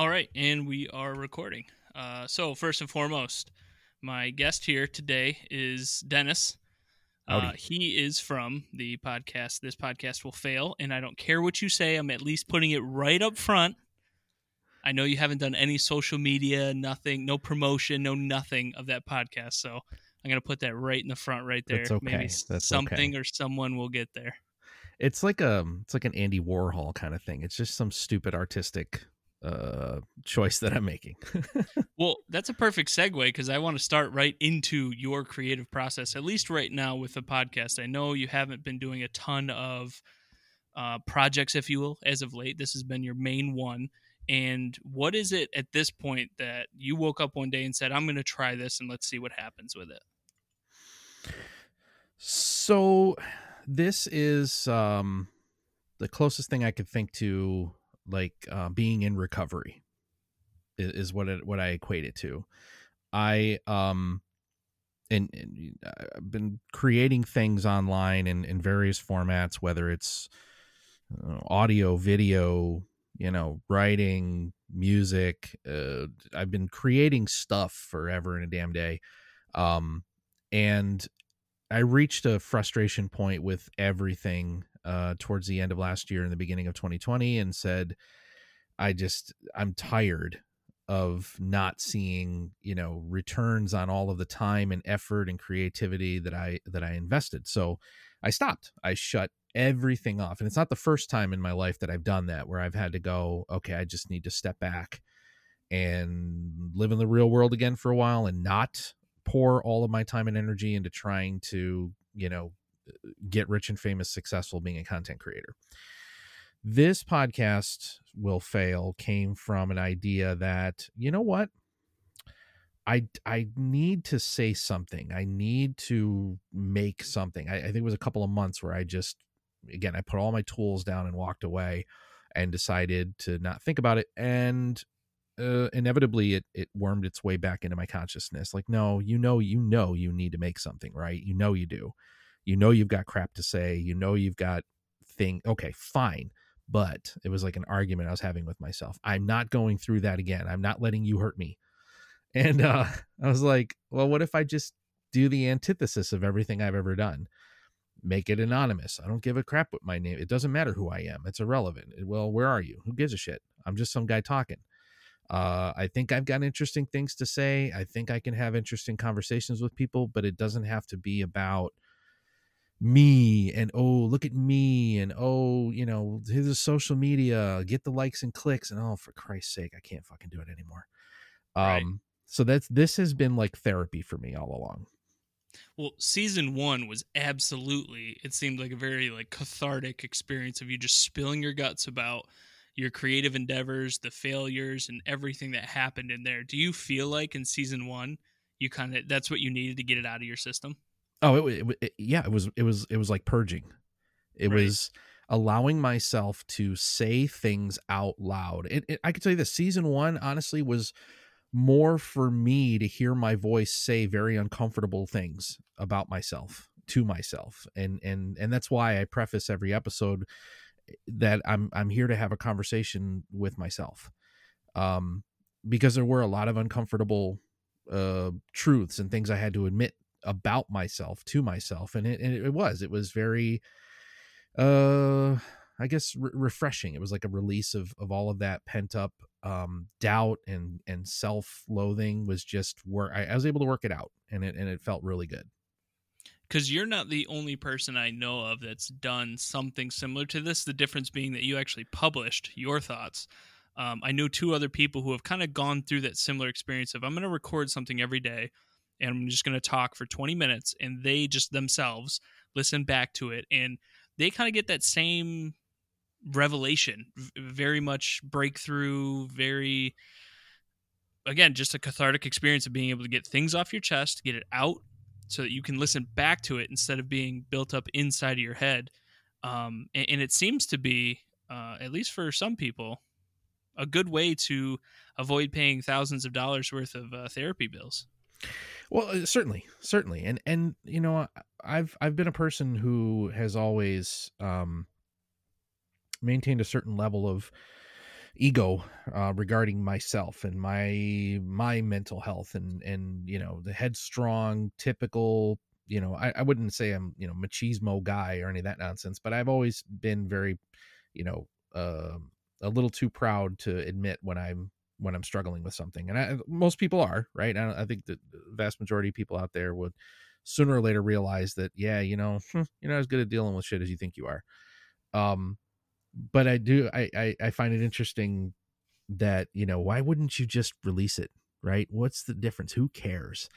All right, and we are recording. So first and foremost, my guest here today is Dennis. He is from the podcast, This Podcast Will Fail, and I don't care what you say, I'm at least putting it right up front. I know you haven't done any social media, nothing, no promotion, no nothing of that podcast, so I'm going to put that right in the front right there. That's okay. Maybe that's something okay. Or someone will get there. It's like an Andy Warhol kind of thing. It's just some stupid artistic choice that I'm making. Well, that's a perfect segue because I want to start right into your creative process, at least right now with the podcast. I know you haven't been doing a ton of projects, if you will, as of late. This has been your main one. And what is it at this point that you woke up one day and said, I'm going to try this and let's see what happens with it? So this is the closest thing I could think to, like, being in recovery is what I equate it to. And I've been creating things online in various formats, whether it's audio, video, writing, music. I've been creating stuff forever and a damn day. And I reached a frustration point with everything towards the end of last year and the beginning of 2020 and said, I'm tired of not seeing, returns on all of the time and effort and creativity that I invested. So I stopped. I shut everything off. And it's not the first time in my life that I've done that, where I've had to go, okay, I just need to step back and live in the real world again for a while and not pour all of my time and energy into trying to, get rich and famous, successful being a content creator. This Podcast Will Fail came from an idea that, you know what? I need to say something. I need to make something. I think it was a couple of months where I just, again, I put all my tools down and walked away and decided to not think about it. And inevitably it wormed its way back into my consciousness. Like, no, you need to make something, right? You do. You've got crap to say, you've got thing. Okay, fine. But it was like an argument I was having with myself. I'm not going through that again. I'm not letting you hurt me. And I was like, well, what if I just do the antithesis of everything I've ever done? Make it anonymous. I don't give a crap what my name. It doesn't matter who I am. It's irrelevant. Well, where are you? Who gives a shit? I'm just some guy talking. I think I've got interesting things to say. I think I can have interesting conversations with people, but it doesn't have to be about me and, oh, look at me, and, oh, here's a social media, get the likes and clicks, and, oh, for Christ's sake, I can't fucking do it anymore. Right. So this has been like therapy for me all along. Well, season one was absolutely, it seemed like a very like cathartic experience of you just spilling your guts about your creative endeavors, the failures, and everything that happened in there. Do you feel like in season one, you kind of, that's what you needed to get it out of your system? Oh, it was like purging. It right. was allowing myself to say things out loud. I could tell you this, season one, honestly, was more for me to hear my voice say very uncomfortable things about myself to myself. And that's why I preface every episode that I'm here to have a conversation with myself. Because there were a lot of uncomfortable truths and things I had to admit about myself to myself, and it was very I guess refreshing. It was like a release of all of that pent up doubt and self-loathing was just where I was able to work it out, and it felt really good. Because you're not the only person I know of that's done something similar to this, the difference being that you actually published your thoughts. I know two other people who have kind of gone through that similar experience of, I'm going to record something every day and I'm just going to talk for 20 minutes, and they just themselves listen back to it, and they kind of get that same revelation, very much breakthrough, very, again, just a cathartic experience of being able to get things off your chest, get it out so that you can listen back to it instead of being built up inside of your head. And it seems to be, at least for some people, a good way to avoid paying thousands of dollars worth of therapy bills. Well, certainly. And I've been a person who has always maintained a certain level of ego regarding myself and my mental health and you know, the headstrong, typical, you know, I wouldn't say I'm, you know, machismo guy or any of that nonsense, but I've always been very, you know, a little too proud to admit when I'm struggling with something. And most people are, right? I think that the vast majority of people out there would sooner or later realize that, yeah, you know, you're not as good at dealing with shit as you think you are. But I find it interesting that, you know, why wouldn't you just release it, right? What's the difference? Who cares?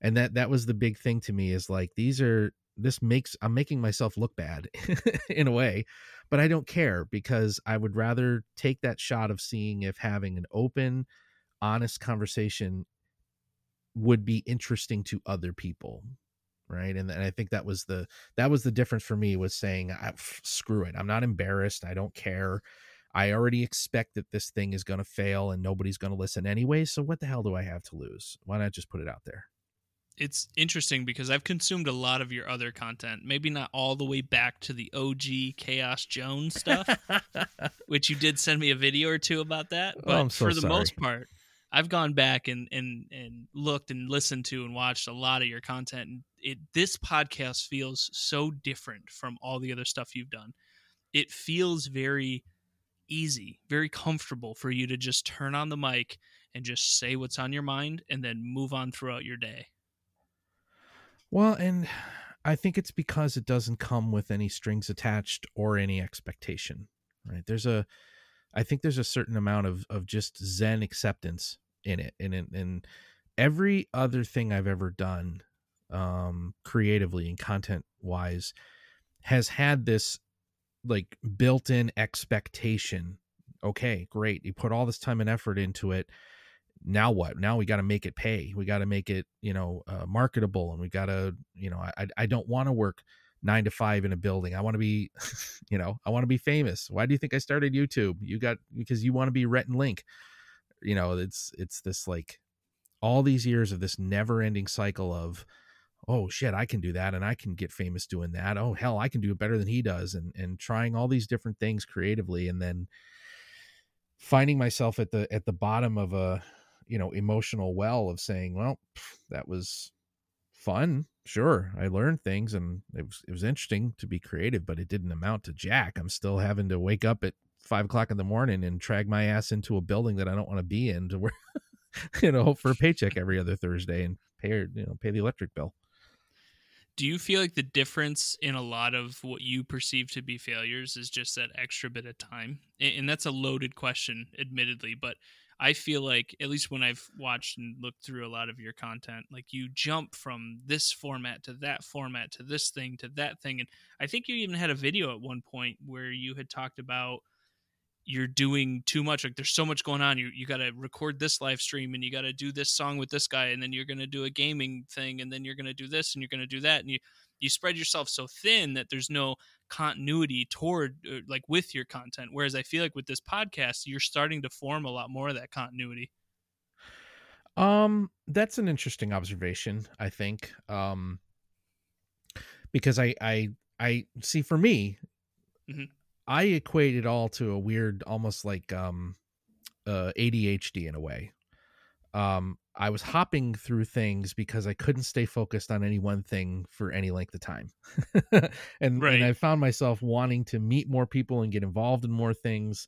And that was the big thing to me, is like, I'm making myself look bad in a way, but I don't care, because I would rather take that shot of seeing if having an open, honest conversation would be interesting to other people. Right. And I think that was the difference for me, was saying, screw it. I'm not embarrassed. I don't care. I already expect that this thing is going to fail and nobody's going to listen anyway. So what the hell do I have to lose? Why not just put it out there? It's interesting because I've consumed a lot of your other content, maybe not all the way back to the OG Chaos Jones stuff, which you did send me a video or two about that. But for the most part, I've gone back and looked and listened to and watched a lot of your content. And this podcast feels so different from all the other stuff you've done. It feels very easy, very comfortable for you to just turn on the mic and just say what's on your mind and then move on throughout your day. Well, and I think it's because it doesn't come with any strings attached or any expectation, right? I think there's a certain amount of just Zen acceptance in it. And every other thing I've ever done, creatively and content wise, has had this like built in expectation. Okay, great. You put all this time and effort into it. Now what? Now we got to make it pay. We got to make it, you know, marketable. And we got to, you know, I don't want to work 9 to 5 in a building. I want to be, you know, I want to be famous. Why do you think I started YouTube? Because you want to be Rhett and Link. You know, it's this like all these years of this never ending cycle of, oh shit, I can do that. And I can get famous doing that. Oh hell, I can do it better than he does. And trying all these different things creatively. And then finding myself at the bottom of a, you know, emotional well of saying, well, that was fun. Sure. I learned things and it was interesting to be creative, but it didn't amount to jack. I'm still having to wake up at 5:00 in the morning and drag my ass into a building that I don't want to be in to work, you know, hope for a paycheck every other Thursday and pay the electric bill. Do you feel like the difference in a lot of what you perceive to be failures is just that extra bit of time? And that's a loaded question, admittedly, but I feel like, at least when I've watched and looked through a lot of your content, like you jump from this format to this thing to that thing. And I think you even had a video at one point where you had talked about you're doing too much. Like there's so much going on. You got to record this live stream and you got to do this song with this guy. And then you're going to do a gaming thing. And then you're going to do this and you're going to do that. And you spread yourself so thin that there's no continuity toward like with your content. Whereas I feel like with this podcast, you're starting to form a lot more of that continuity. That's an interesting observation, I think. Because I see, for me, mm-hmm. I equate it all to a weird, almost like, ADHD in a way. I was hopping through things because I couldn't stay focused on any one thing for any length of time. And I found myself wanting to meet more people and get involved in more things,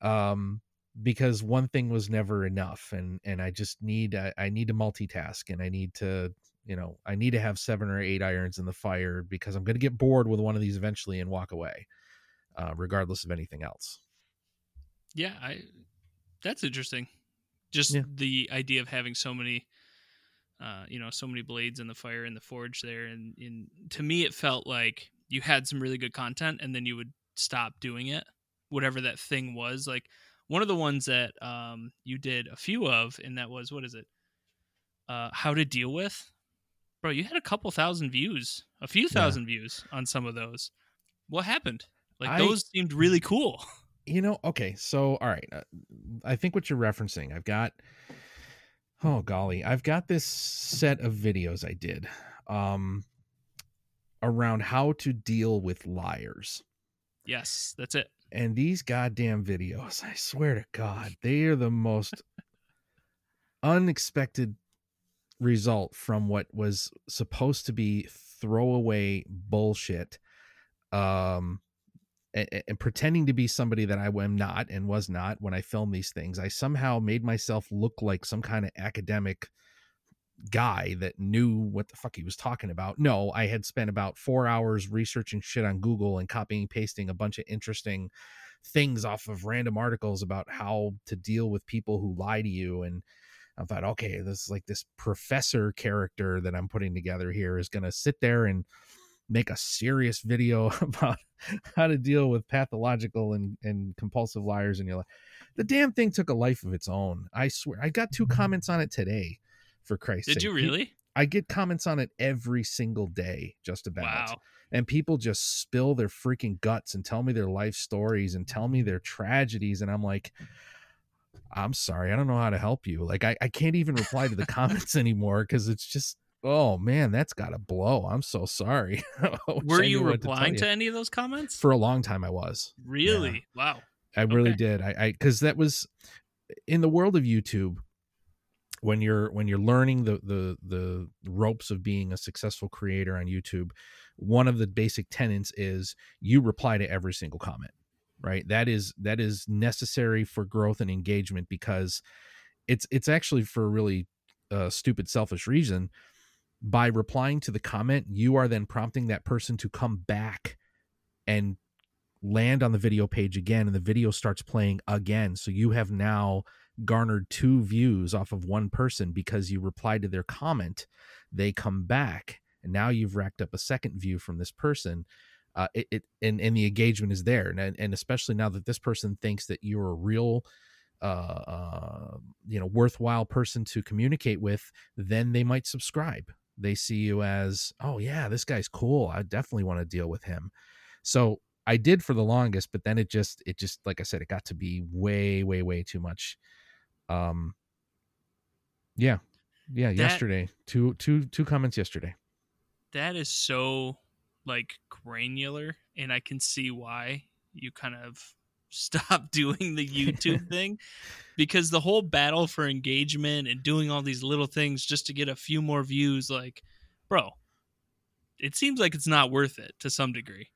because one thing was never enough. And I just need to multitask, and I need to have 7 or 8 irons in the fire, because I'm going to get bored with one of these eventually and walk away, regardless of anything else. Yeah. That's interesting. Just yeah. The idea of having so many, so many blades in the fire in the forge there. And to me, it felt like you had some really good content and then you would stop doing it, whatever that thing was. Like one of the ones that you did a few of, and that was, what is it? How to Deal With. Bro, you had a few thousand views on some of those. What happened? Like those seemed really cool. You know, okay, so, all right, I think what you're referencing, I've got this set of videos I did around how to deal with liars. Yes, that's it. And these goddamn videos, I swear to God, they are the most unexpected result from what was supposed to be throwaway bullshit, and pretending to be somebody that I am not and was not when I filmed these things. I somehow made myself look like some kind of academic guy that knew what the fuck he was talking about. No, I had spent about 4 hours researching shit on Google and copying and pasting a bunch of interesting things off of random articles about how to deal with people who lie to you. And I thought, okay, this is like this professor character that I'm putting together here is going to sit there and make a serious video about how to deal with pathological and compulsive liars in your life. The damn thing took a life of its own. I swear, I got 2 comments on it today. For Christ's sake. Did you really? I get comments on it every single day, just about. Wow. And people just spill their freaking guts and tell me their life stories and tell me their tragedies. And I'm like, I'm sorry, I don't know how to help you. Like, I can't even reply to the comments anymore because it's just, oh man, that's got to blow. I'm so sorry. Were you replying to any of those comments? For a long time, I was. Really? Yeah. Wow. I really did. Because that was in the world of YouTube. When you're learning the ropes of being a successful creator on YouTube, one of the basic tenets is you reply to every single comment, right? That is necessary for growth and engagement, because it's actually for a really stupid, selfish reason. By replying to the comment, you are then prompting that person to come back and land on the video page again, and the video starts playing again. So you have now garnered 2 views off of one person because you replied to their comment. They come back, and now you've racked up a second view from this person. And the engagement is there, and especially now that this person thinks that you're a real, worthwhile person to communicate with, then they might subscribe. They see you as, oh yeah, this guy's cool, I definitely want to deal with him. So I did for the longest, but then it just like I said, it got to be way, way, way too much. Yesterday, two comments yesterday. That is so like granular, and I can see why you kind of stopped doing the YouTube thing, because the whole battle for engagement and doing all these little things just to get a few more views, like, bro, it seems like it's not worth it to some degree.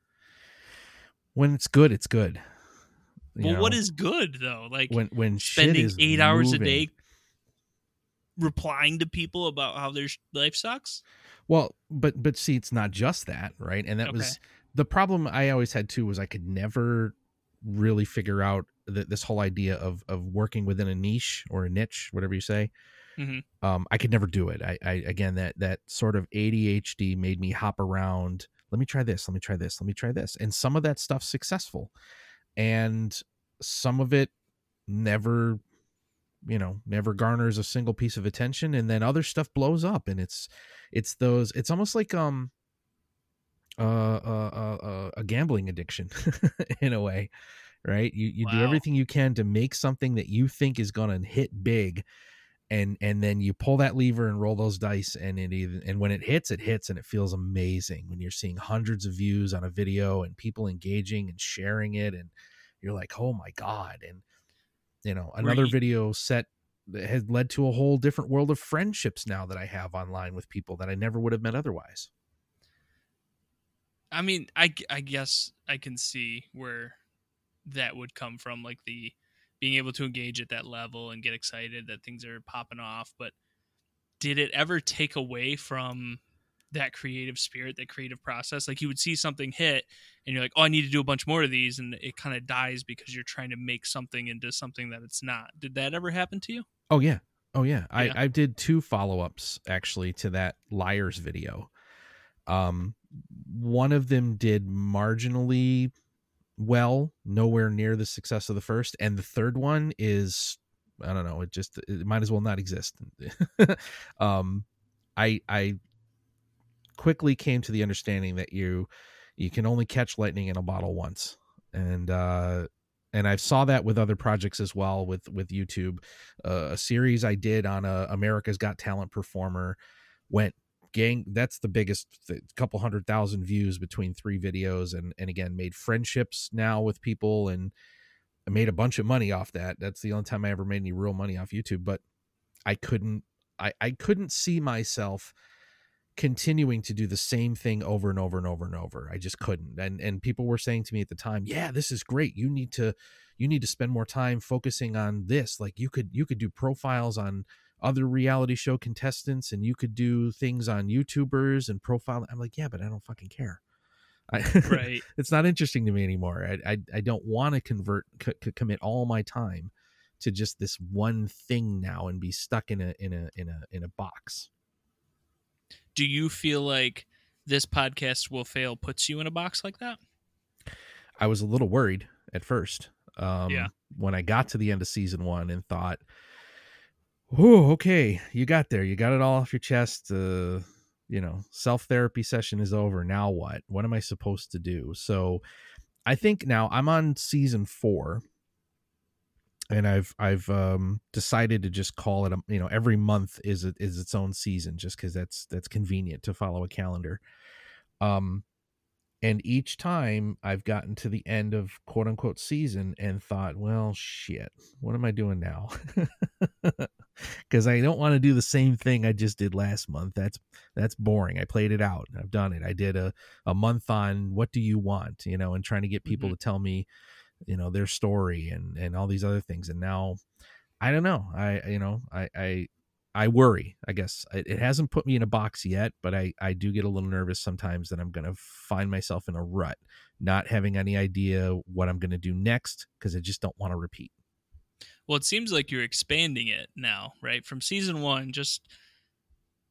When it's good, it's good. Well, what is good though? Like when spending 8 hours a day replying to people about how their life sucks. Well, but see, it's not just that, right? And that was the problem I always had too, was I could never really figure out this whole idea of working within a niche or a niche, whatever you say. Mm-hmm. I could never do it. I again, that sort of ADHD made me hop around. Let me try this. Let me try this. Let me try this. And some of that stuff's successful, and some of it never garners a single piece of attention. And then other stuff blows up, and it's almost like a gambling addiction in a way, right? You do everything you can to make something that you think is going to hit big. And then you pull that lever and roll those dice, and when it hits, and it feels amazing when you're seeing hundreds of views on a video and people engaging and sharing it, and you're like, oh my God. And another video set that has led to a whole different world of friendships now that I have online with people that I never would have met otherwise. I mean, I guess I can see where that would come from, like the being able to engage at that level and get excited that things are popping off. But did it ever take away from that creative spirit, that creative process? Like, you would see something hit and you're like, oh, I need to do a bunch more of these. And it kind of dies because you're trying to make something into something that it's not. Did that ever happen to you? Oh yeah. Oh yeah. Yeah. I did 2 follow-ups actually to that liars video. One of them did marginally well, nowhere near the success of the first, and the third one is, I don't know, it might as well not exist. I quickly came to the understanding that you can only catch lightning in a bottle once, and I saw that with other projects as well, with YouTube. A series I did on America's Got Talent performer went gang, that's the biggest couple 100,000 views between three videos. And again, made friendships now with people, and I made a bunch of money off that. That's the only time I ever made any real money off YouTube, but I couldn't see myself continuing to do the same thing over and over and over and over. I just couldn't. And people were saying to me at the time, yeah, this is great. You need to spend more time focusing on this. Like you could do profiles on other reality show contestants, and you could do things on YouTubers and profile. I'm like, yeah, but I don't fucking care. Right. It's not interesting to me anymore. I don't want to commit all my time to just this one thing now and be stuck in a box. Do you feel like This Podcast Will Fail puts you in a box like that? I was a little worried at first. When I got to the end of season one and thought, oh, okay, you got there. You got it all off your chest. Self-therapy session is over. Now what? What am I supposed to do? So I think now I'm on season 4, and I've decided to just call it, every month is its own season, just because that's convenient to follow a calendar. And each time I've gotten to the end of quote unquote season and thought, well, shit, what am I doing now? Because I don't want to do the same thing I just did last month. That's boring. I played it out. I've done it. I did a month on what do you want, and trying to get people to tell me, their story and all these other things. And now, I don't know. I worry, I guess. It hasn't put me in a box yet, but I do get a little nervous sometimes that I'm going to find myself in a rut, not having any idea what I'm going to do next, because I just don't want to repeat. Well, it seems like you're expanding it now, right? From season 1, just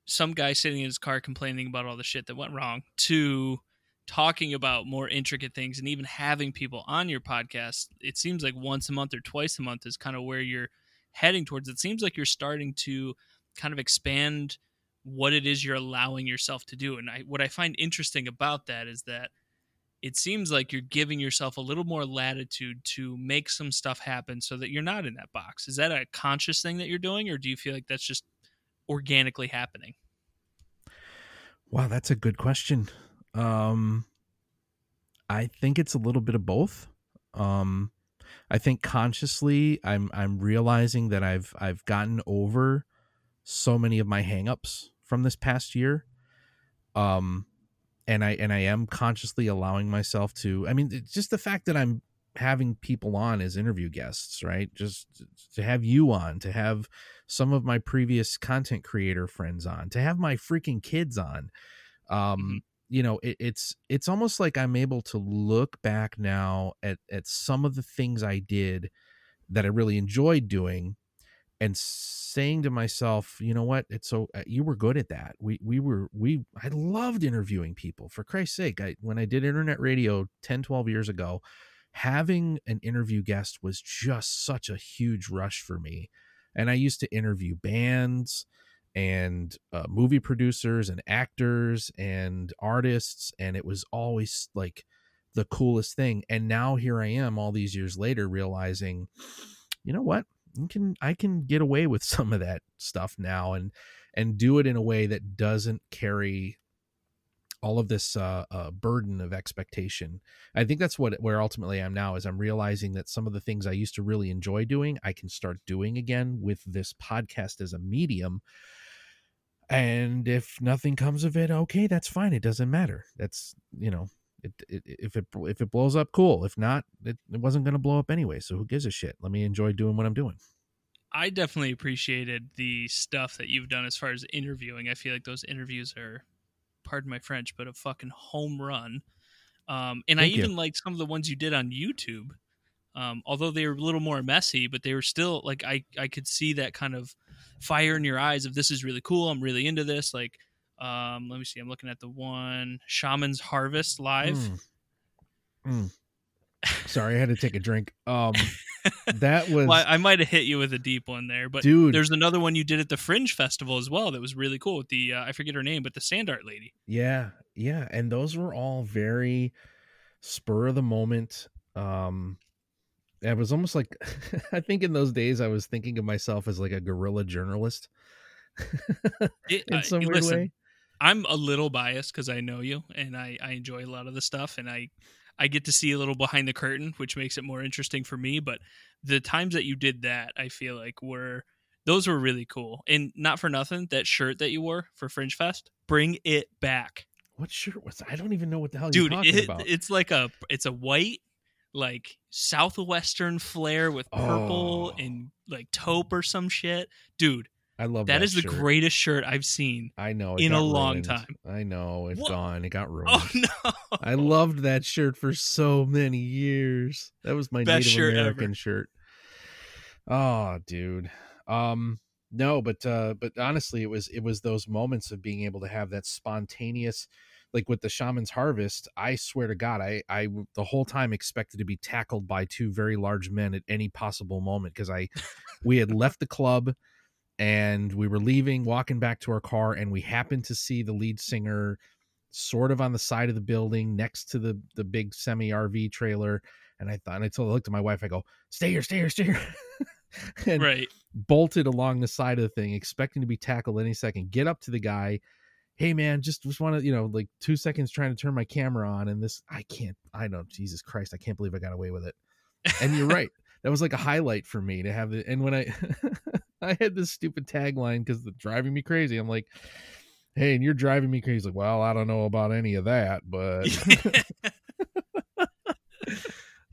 some guy sitting in his car complaining about all the shit that went wrong, to talking about more intricate things and even having people on your podcast. It seems like once a month or twice a month is kind of where you're heading towards. It seems like you're starting to kind of expand what it is you're allowing yourself to do. And what I find interesting about that is that it seems like you're giving yourself a little more latitude to make some stuff happen so that you're not in that box. Is that a conscious thing that you're doing, or do you feel like that's just organically happening? Wow, that's a good question. I think it's a little bit of both. I think consciously I'm realizing that I've gotten over so many of my hangups from this past year. And I am consciously allowing myself to, just the fact that I'm having people on as interview guests, right? Just to have you on, to have some of my previous content creator friends on, to have my freaking kids on, it's almost like I'm able to look back now at some of the things I did that I really enjoyed doing and saying to myself, you know what? It's so you were good at that. I loved interviewing people, for Christ's sake. When I did internet radio 10, 12 years ago, having an interview guest was just such a huge rush for me. And I used to interview bands and movie producers and actors and artists, and it was always like the coolest thing. And now here I am all these years later realizing, you know what, I can get away with some of that stuff now and do it in a way that doesn't carry all of this burden of expectation. I think that's where ultimately I'm now, is I'm realizing that some of the things I used to really enjoy doing, I can start doing again with this podcast as a medium. And if nothing comes of it, okay, that's fine. It doesn't matter. That's, if it blows up, cool. If not, it wasn't going to blow up anyway. So who gives a shit? Let me enjoy doing what I'm doing. I definitely appreciated the stuff that you've done as far as interviewing. I feel like those interviews are, pardon my French, but a fucking home run. And thank you. Even liked some of the ones you did on YouTube, although they were a little more messy, but they were still like, I could see that kind of fire in your eyes of, this is really cool. I'm really into this. Like, let me see. I'm looking at the one Shaman's Harvest live. Sorry, I had to take a drink. That was, well, I might've hit you with a deep one there, but dude, there's another one you did at the Fringe Festival as well. That was really cool with the, I forget her name, but the sand art lady. Yeah. Yeah. And those were all very spur of the moment. It was almost like, I think in those days I was thinking of myself as like a guerrilla journalist in some weird way. I'm a little biased because I know you, and I enjoy a lot of the stuff, and I get to see a little behind the curtain, which makes it more interesting for me. But the times that you did that, I feel like those were really cool. And not for nothing, that shirt that you wore for Fringe Fest, bring it back. What shirt was that? I don't even know what the hell you're talking about. Dude, it's like it's a white, like Southwestern flare with purple and like taupe or some shit. Dude, I love that. That is the greatest shirt I've seen. I know in a long time. I know it's gone. It got ruined. Oh no! I loved that shirt for so many years. That was my Native American shirt. Oh, dude. No, but honestly, it was those moments of being able to have that spontaneous, like with the Shaman's Harvest. I swear to God, I the whole time expected to be tackled by two very large men at any possible moment because we had left the club. And we were walking back to our car, and we happened to see the lead singer sort of on the side of the building next to the big semi RV trailer. And I looked at my wife, I go, stay here. And bolted along the side of the thing, expecting to be tackled any second, get up to the guy. Hey man, just want to, like 2 seconds trying to turn my camera on. And Jesus Christ, I can't believe I got away with it. And you're right. That was like a highlight for me to have it. And when I had this stupid tagline because it's driving me crazy. I'm like, hey, and you're driving me crazy. Like, well, I don't know about any of that, but that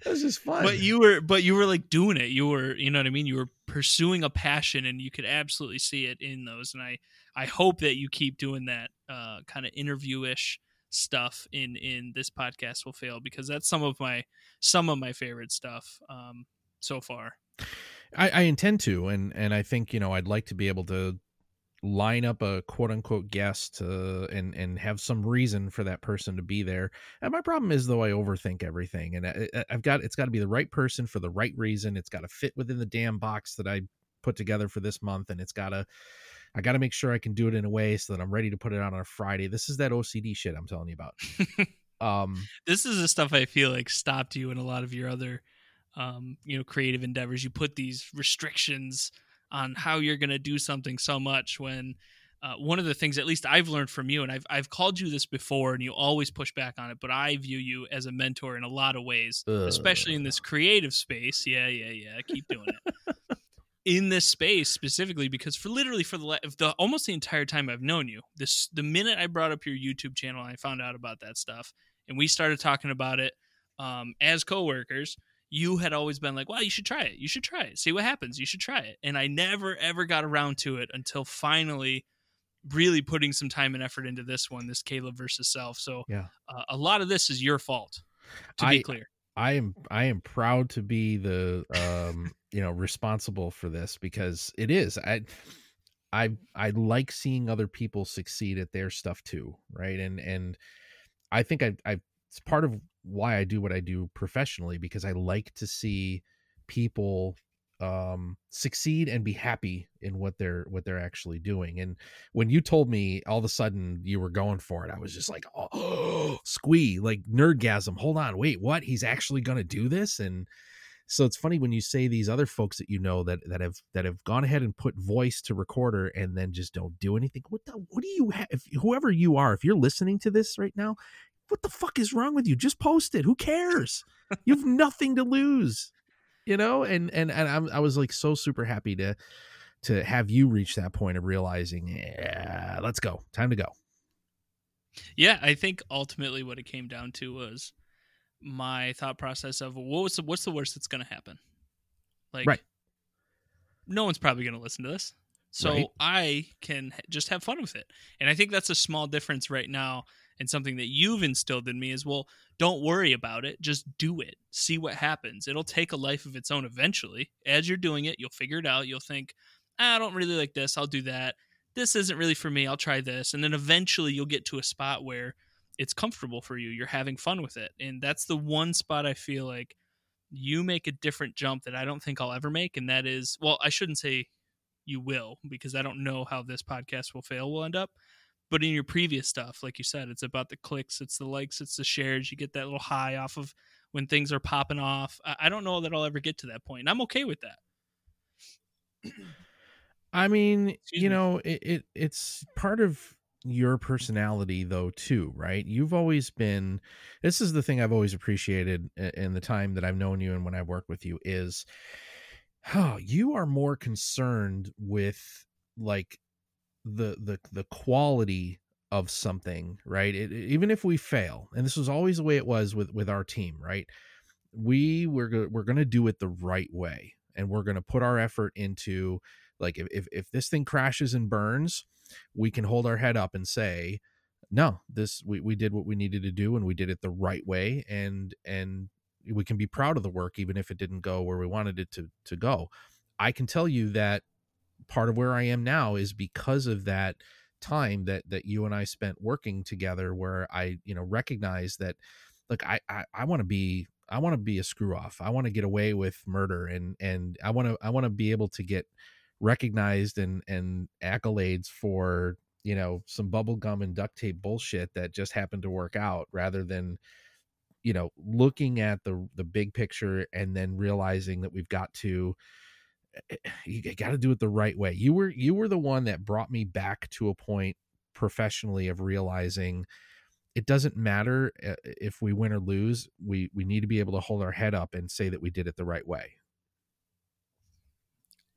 was just fun. But you were like doing it. You were, you know what I mean? You were pursuing a passion, and you could absolutely see it in those. And I hope that you keep doing that kind of interview-ish stuff in This Podcast Will Fail, because that's some of my favorite stuff so far. I intend to, and I think, I'd like to be able to line up a quote unquote guest and have some reason for that person to be there. And my problem is, though, I overthink everything, and it's got to be the right person for the right reason. It's got to fit within the damn box that I put together for this month. And I got to make sure I can do it in a way so that I'm ready to put it out on a Friday. This is that OCD shit I'm telling you about. This is the stuff I feel like stopped you in a lot of your other creative endeavors. You put these restrictions on how you're going to do something so much when one of the things, at least I've learned from you, and I've called you this before, and you always push back on it, but I view you as a mentor in a lot of ways, especially in this creative space. Yeah. Keep doing it. In this space specifically, because for almost the entire time I've known you, the minute I brought up your YouTube channel, I found out about that stuff, and we started talking about it as coworkers. You had always been like, well, you should try it. See what happens. You should try it. And I never, ever got around to it until finally really putting some time and effort into this one, this Caleb versus self. So yeah. A lot of this is your fault, to be clear. I am proud to be the, responsible for this, because it is. I like seeing other people succeed at their stuff too. Right. And I think it's part of why I do what I do professionally, because I like to see people succeed and be happy in what they're actually doing. And when you told me all of a sudden you were going for it, I was just like, oh squee, like nerdgasm. Hold on, wait, what? He's actually going to do this? And so it's funny when you say these other folks that that have gone ahead and put voice to recorder and then just don't do anything. What do you have? Whoever you are, if you're listening to this right now, what the fuck is wrong with you? Just post it. Who cares? You have nothing to lose, And I was like so super happy to have you reach that point of realizing, yeah, let's go. Time to go. Yeah, I think ultimately what it came down to was my thought process of what's the worst that's going to happen? Like, right. No one's probably going to listen to this, so right. I can just have fun with it. And I think that's a small difference right now. And something that you've instilled in me is, well, don't worry about it. Just do it. See what happens. It'll take a life of its own eventually. As you're doing it, you'll figure it out. You'll think, I don't really like this. I'll do that. This isn't really for me. I'll try this. And then eventually you'll get to a spot where it's comfortable for you. You're having fun with it. And that's the one spot I feel like you make a different jump that I don't think I'll ever make. And that is, well, I shouldn't say you will, because I don't know how This Podcast Will Fail will end up. But in your previous stuff, like you said, it's about the clicks, it's the likes, it's the shares. You get that little high off of when things are popping off. I don't know that I'll ever get to that point, and I'm okay with that. I mean, it's part of your personality though too, right? You've always been, this is the thing I've always appreciated in the time that I've known you and when I've worked with you, is how you are more concerned with like the quality of something, right? Even if we fail, and this was always the way it was with our team, right? We're going to do it the right way. And we're going to put our effort into, like, if this thing crashes and burns, we can hold our head up and say, no, this, we did what we needed to do and we did it the right way. And we can be proud of the work, even if it didn't go where we wanted it to go. I can tell you that part of where I am now is because of that time that you and I spent working together, where I, recognized that, look, I want to be a screw off. I want to get away with murder, and I want to be able to get recognized and accolades for, some bubble gum and duct tape bullshit that just happened to work out, rather than, looking at the big picture and then realizing that you got to do it the right way. You were the one that brought me back to a point professionally of realizing it doesn't matter if we win or lose. We need to be able to hold our head up and say that we did it the right way.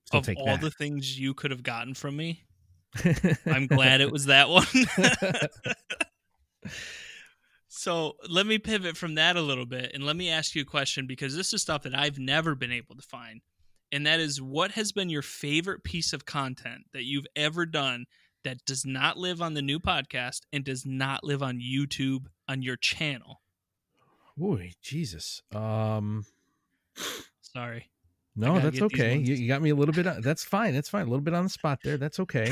So of all the things you could have gotten from me, I'm glad it was that one. So let me pivot from that a little bit, and let me ask you a question, because this is stuff that I've never been able to find. And that is, what has been your favorite piece of content that you've ever done that does not live on the new podcast and does not live on YouTube on your channel? Oh, Jesus. Sorry. No, that's okay. You got me a little bit. That's fine. That's fine. A little bit on the spot there. That's okay.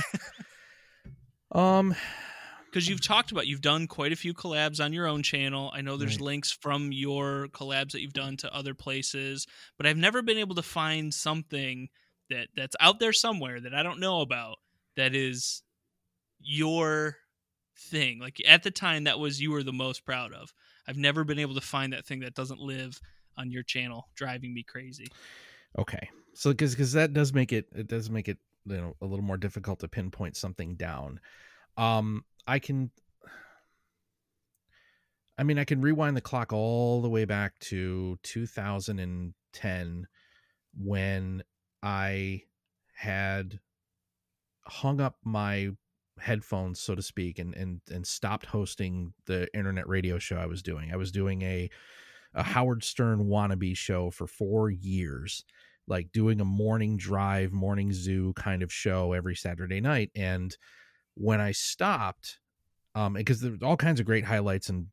Because you've done quite a few collabs on your own channel. I know there's links from your collabs that you've done to other places, but I've never been able to find something that's out there somewhere that I don't know about that is your thing. Like, at the time, that was, you were the most proud of. I've never been able to find that thing that doesn't live on your channel, driving me crazy. Okay. So because that does make it a little more difficult to pinpoint something down. I can rewind the clock all the way back to 2010, when I had hung up my headphones, so to speak, and stopped hosting the internet radio show I was doing. I was doing a Howard Stern wannabe show for 4 years, like doing a morning drive, morning zoo kind of show every Saturday night. And when I stopped, because there's all kinds of great highlights, and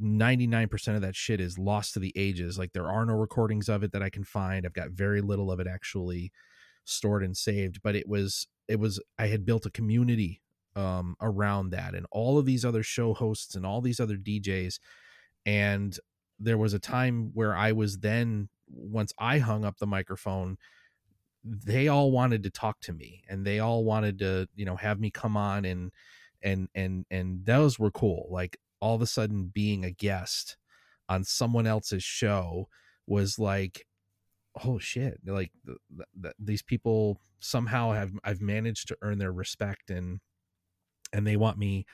99% of that shit is lost to the ages. Like, there are no recordings of it that I can find. I've got very little of it actually stored and saved, but it was, I had built a community around that, and all of these other show hosts and all these other DJs. And there was a time where I was then, once I hung up the microphone, they all wanted to talk to me, and they all wanted to, have me come on, and those were cool. Like, all of a sudden being a guest on someone else's show was like, oh shit. Like, these people somehow I've managed to earn their respect, and they want me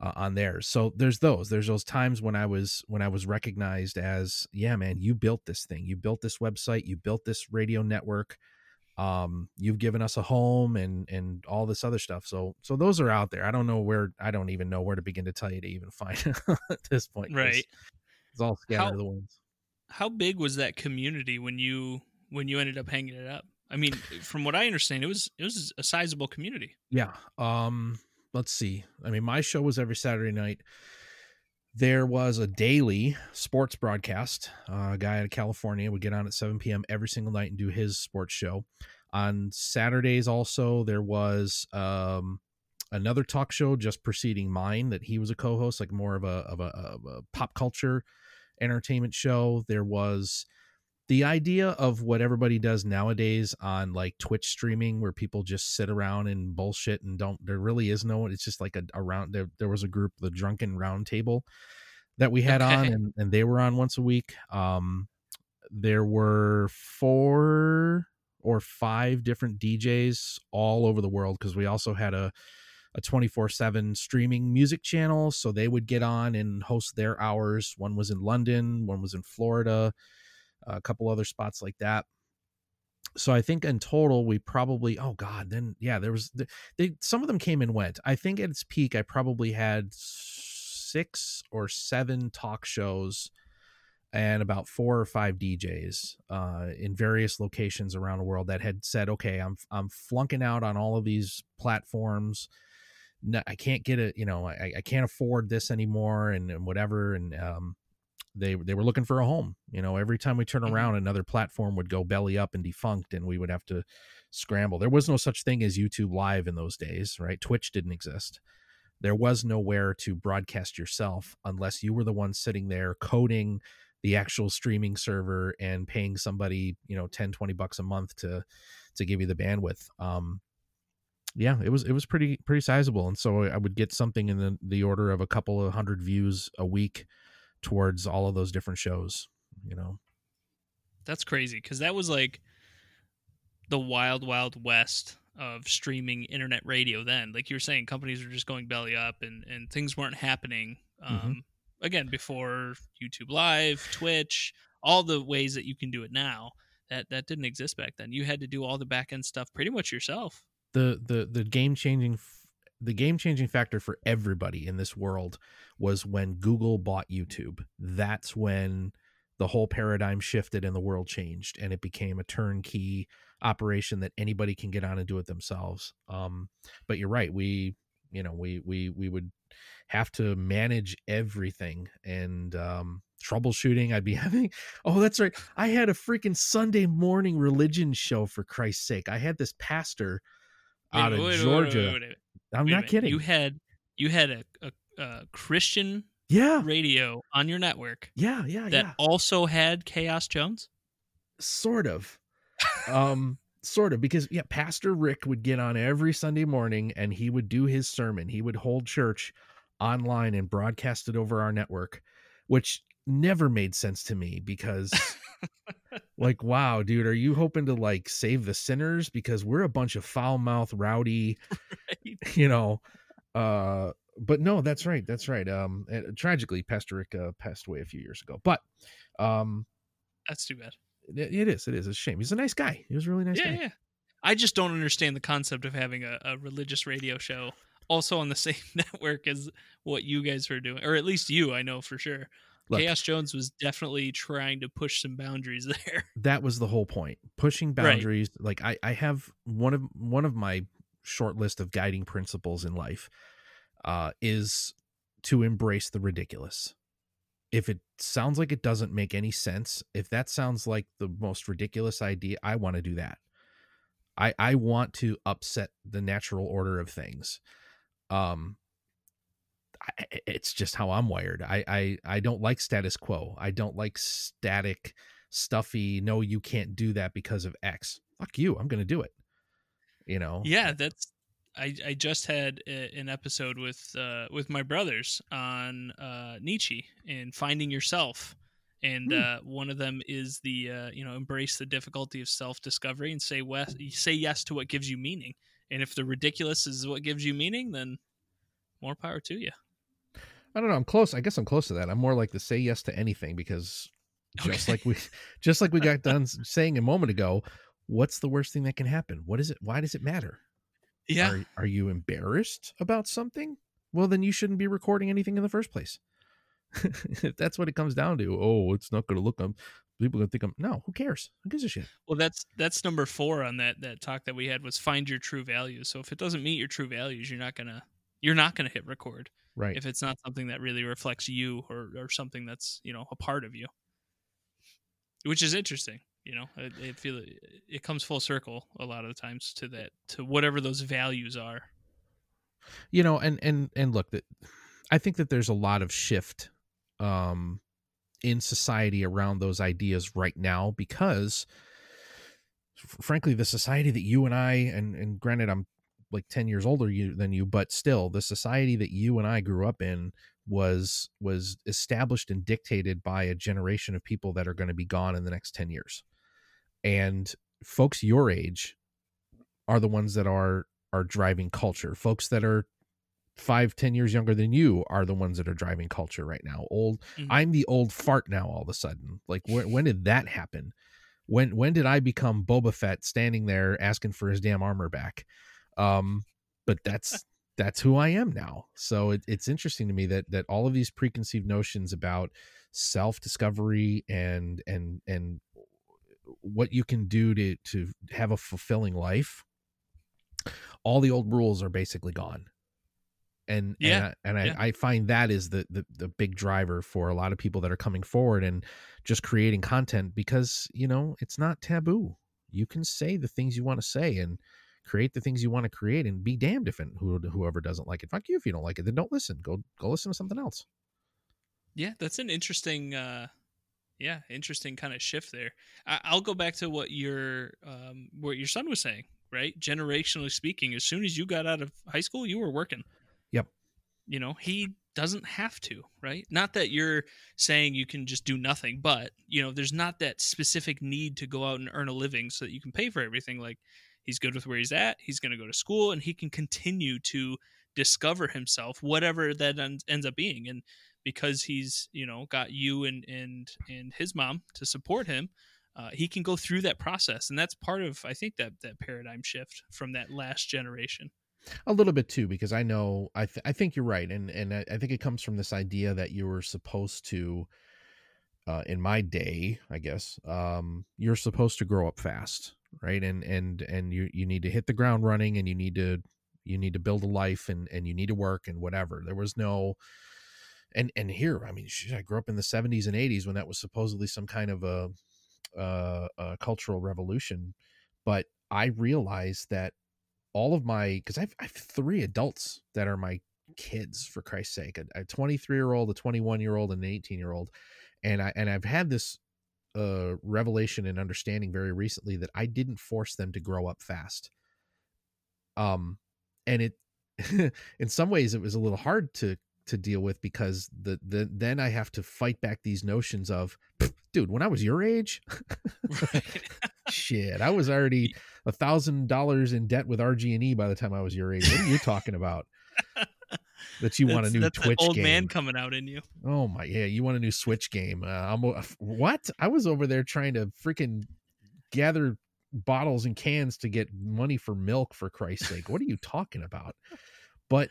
on theirs. So there's those times when I was recognized as, yeah, man, you built this thing, you built this website, you built this radio network. You've given us a home and all this other stuff. So those are out there. I don't even know where to begin to tell you to even find it at this point. Right. It's all scattered to the winds. How big was that community when you ended up hanging it up? I mean, from what I understand, it was a sizable community. Yeah. Let's see. I mean, my show was every Saturday night. There was a daily sports broadcast. A guy out of California would get on at 7 p.m. every single night and do his sports show. On Saturdays also, there was another talk show just preceding mine that he was a co-host, like more of a pop culture entertainment show. There was the idea of what everybody does nowadays on, like, Twitch streaming, where people just sit around and bullshit and there really is no one. It's just like there was a group, the Drunken Round Table, that we had on, and they were on once a week. There were 4 or 5 different DJs all over the world, because we also had a a 24/7 streaming music channel. So they would get on and host their hours. One was in London, one was in Florida, a couple other spots like that. So I think in total, we probably, some of them came and went. I think at its peak, I probably had 6 or 7 talk shows and about 4 or 5 DJs in various locations around the world that had said, okay, I'm flunking out on all of these platforms. No, I can't get it. You know, I can't afford this anymore and whatever. And they were looking for a home. You know, every time we turn around, another platform would go belly up and defunct, and we would have to scramble. There was no such thing as YouTube Live in those days, right? Twitch didn't exist. There was nowhere to broadcast yourself unless you were the one sitting there coding the actual streaming server and paying somebody, you know, $10-$20 a month to give you the bandwidth. It was pretty sizable. And so I would get something in the order of a couple of 100 views a week towards all of those different shows, you know. That's crazy, because that was like the wild, wild west of streaming internet radio then. Like you were saying, companies were just going belly up and things weren't happening. Again, before YouTube Live, Twitch, all the ways that you can do it now, that didn't exist back then. You had to do all the back end stuff pretty much yourself. The game changing factor for everybody in this world was when Google bought YouTube. That's when the whole paradigm shifted and the world changed, and it became a turnkey operation that anybody can get on and do it themselves. But you're right, we would have to manage everything and troubleshooting. I'd be having, oh, that's right, I had a freaking Sunday morning religion show, for Christ's sake. I had this pastor out of Georgia. Wait, I'm not kidding. You had a Christian radio on your network. That also had Chaos Jones. Sort of, because Pastor Rick would get on every Sunday morning and he would do his sermon. He would hold church online and broadcast it over our network, which never made sense to me because like, wow, dude, are you hoping to like save the sinners? Because we're a bunch of foul mouth, rowdy, right. You know, but no, that's right. That's right. Tragically, Pastor Rick passed away a few years ago, but that's too bad. It is. It's a shame. He's a nice guy. He was a really nice guy. Yeah. I just don't understand the concept of having a religious radio show also on the same network as what you guys were doing, or at least you, I know for sure. Look, Chaos Jones was definitely trying to push some boundaries there. That was the whole point. Pushing boundaries. Right. Like I have one of my short list of guiding principles in life is to embrace the ridiculous. If it sounds like it doesn't make any sense, if that sounds like the most ridiculous idea, I want to do that. I want to upset the natural order of things. It's just how I'm wired. I don't like status quo. I don't like static, stuffy, no, you can't do that because of X. Fuck you. I'm going to do it. You know? Yeah, that's... I just had an episode with my brothers on Nietzsche and finding yourself, and one of them is the embrace the difficulty of self-discovery and say yes to what gives you meaning. And if the ridiculous is what gives you meaning, then more power to you. I don't know. I'm close. I guess I'm close to that. I'm more like the say yes to anything, because just like we got done saying a moment ago, what's the worst thing that can happen? What is it? Why does it matter? Yeah. Are you embarrassed about something? Well, then you shouldn't be recording anything in the first place. If that's what it comes down to, oh, it's not going to look up. People are going to think who cares? Who gives a shit? Well, that's number 4 on that talk that we had, was find your true values. So if it doesn't meet your true values, you're not going to hit record. Right. If it's not something that really reflects you or something that's, you know, a part of you. Which is interesting. You know, I feel it comes full circle a lot of the times to that, to whatever those values are. You know, and look, that I think that there's a lot of shift in society around those ideas right now, because frankly, the society that you and I, and granted, I'm like 10 years older than you, but still, the society that you and I grew up in was established and dictated by a generation of people that are going to be gone in the next 10 years. And folks your age are the ones that are driving culture. Folks that are 5-10 years younger than you are the ones that are driving culture right now. I'm the old fart now all of a sudden. Like, when did that happen? When did I become Boba Fett standing there asking for his damn armor back? But that's who I am now. So it's interesting to me that all of these preconceived notions about self-discovery and what you can do to have a fulfilling life, all the old rules are basically gone. I find that is the big driver for a lot of people that are coming forward and just creating content, because, you know, it's not taboo. You can say the things you want to say and create the things you want to create, and be damned if whoever doesn't like it. Fuck you. If you don't like it, then don't listen. Go listen to something else. Yeah. That's an interesting kind of shift there. I'll go back to what your son was saying, right? Generationally speaking, as soon as you got out of high school, you were working. Yep. You know, he doesn't have to, right? Not that you're saying you can just do nothing, but, you know, there's not that specific need to go out and earn a living so that you can pay for everything. Like, he's good with where he's at. He's going to go to school, and he can continue to discover himself, whatever that ends up being. And because he's, you know, got you and his mom to support him, he can go through that process. And that's part of, I think, that paradigm shift from that last generation. A little bit too, because I know, I think you're right. And I think it comes from this idea that you were supposed to, in my day, I guess, you're supposed to grow up fast, right? And you need to hit the ground running, and you need to build a life, and you need to work and whatever. There was no, and here, I mean, I grew up in the 70s and 80s when that was supposedly some kind of a cultural revolution. But I realized that all of my, because I've three adults that are my kids, for Christ's sake, a 23-year-old, a 21-year-old, and an 18-year-old. And I've had this revelation and understanding very recently that I didn't force them to grow up fast. And it, in some ways, it was a little hard to deal with, because then I have to fight back these notions of, dude, when I was your age, shit, I was already $1,000 in debt with RG&E by the time I was your age. What are you talking about? That you want a new Twitch game? Old man coming out in you. Oh my, yeah, you want a new Switch game? What? I was over there trying to freaking gather bottles and cans to get money for milk, for Christ's sake. What are you talking about? But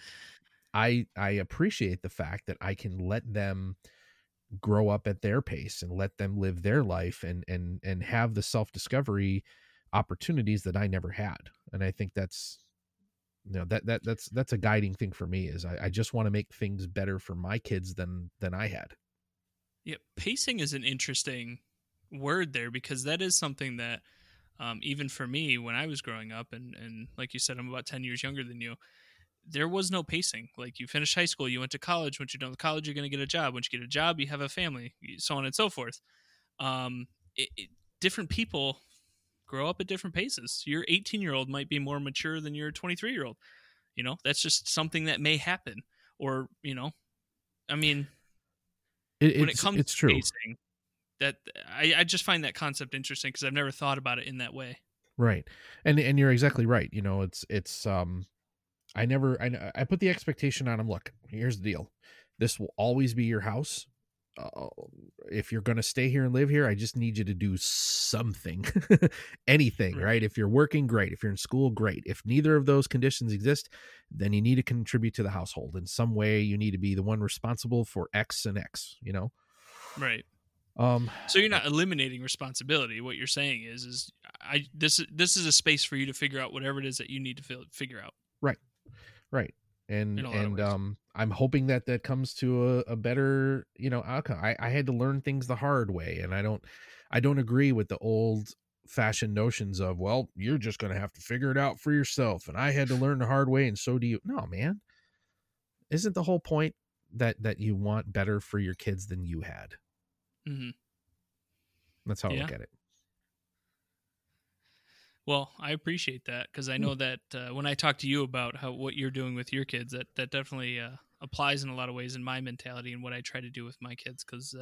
I appreciate the fact that I can let them grow up at their pace and let them live their life and have the self-discovery opportunities that I never had. And I think that's, you know, that's a guiding thing for me, is I just want to make things better for my kids than I had. Yeah. Pacing is an interesting word there, because that is something that, even for me, when I was growing up, and like you said, I'm about 10 years younger than you, there was no pacing. Like, you finished high school, you went to college. Once you're done with college, you're going to get a job. Once you get a job, you have a family, so on and so forth. Different people grow up at different paces. Your 18-year-old might be more mature than your 23-year-old. You know, that's just something that may happen. Or, you know, I mean, when it comes to pacing, that I just find that concept interesting, because I've never thought about it in that way. Right. And you're exactly right. You know, it's I put the expectation on him. Look, here's the deal. This will always be your house. If you're going to stay here and live here, I just need you to do something, anything, right? If you're working, great. If you're in school, great. If neither of those conditions exist, then you need to contribute to the household in some way. You need to be the one responsible for X and X, you know? Right. So you're not eliminating responsibility. What you're saying is this is a space for you to figure out whatever it is that you need to figure out. Right. And I'm hoping that comes to a better, you know, outcome. I had to learn things the hard way, and I don't agree with the old fashioned notions of, well, you're just going to have to figure it out for yourself. And I had to learn the hard way, and so do you. No, man, isn't the whole point that you want better for your kids than you had? Mm-hmm. That's how I look at it. Well, I appreciate that, because I know that when I talk to you about what you're doing with your kids, that definitely applies in a lot of ways in my mentality and what I try to do with my kids, because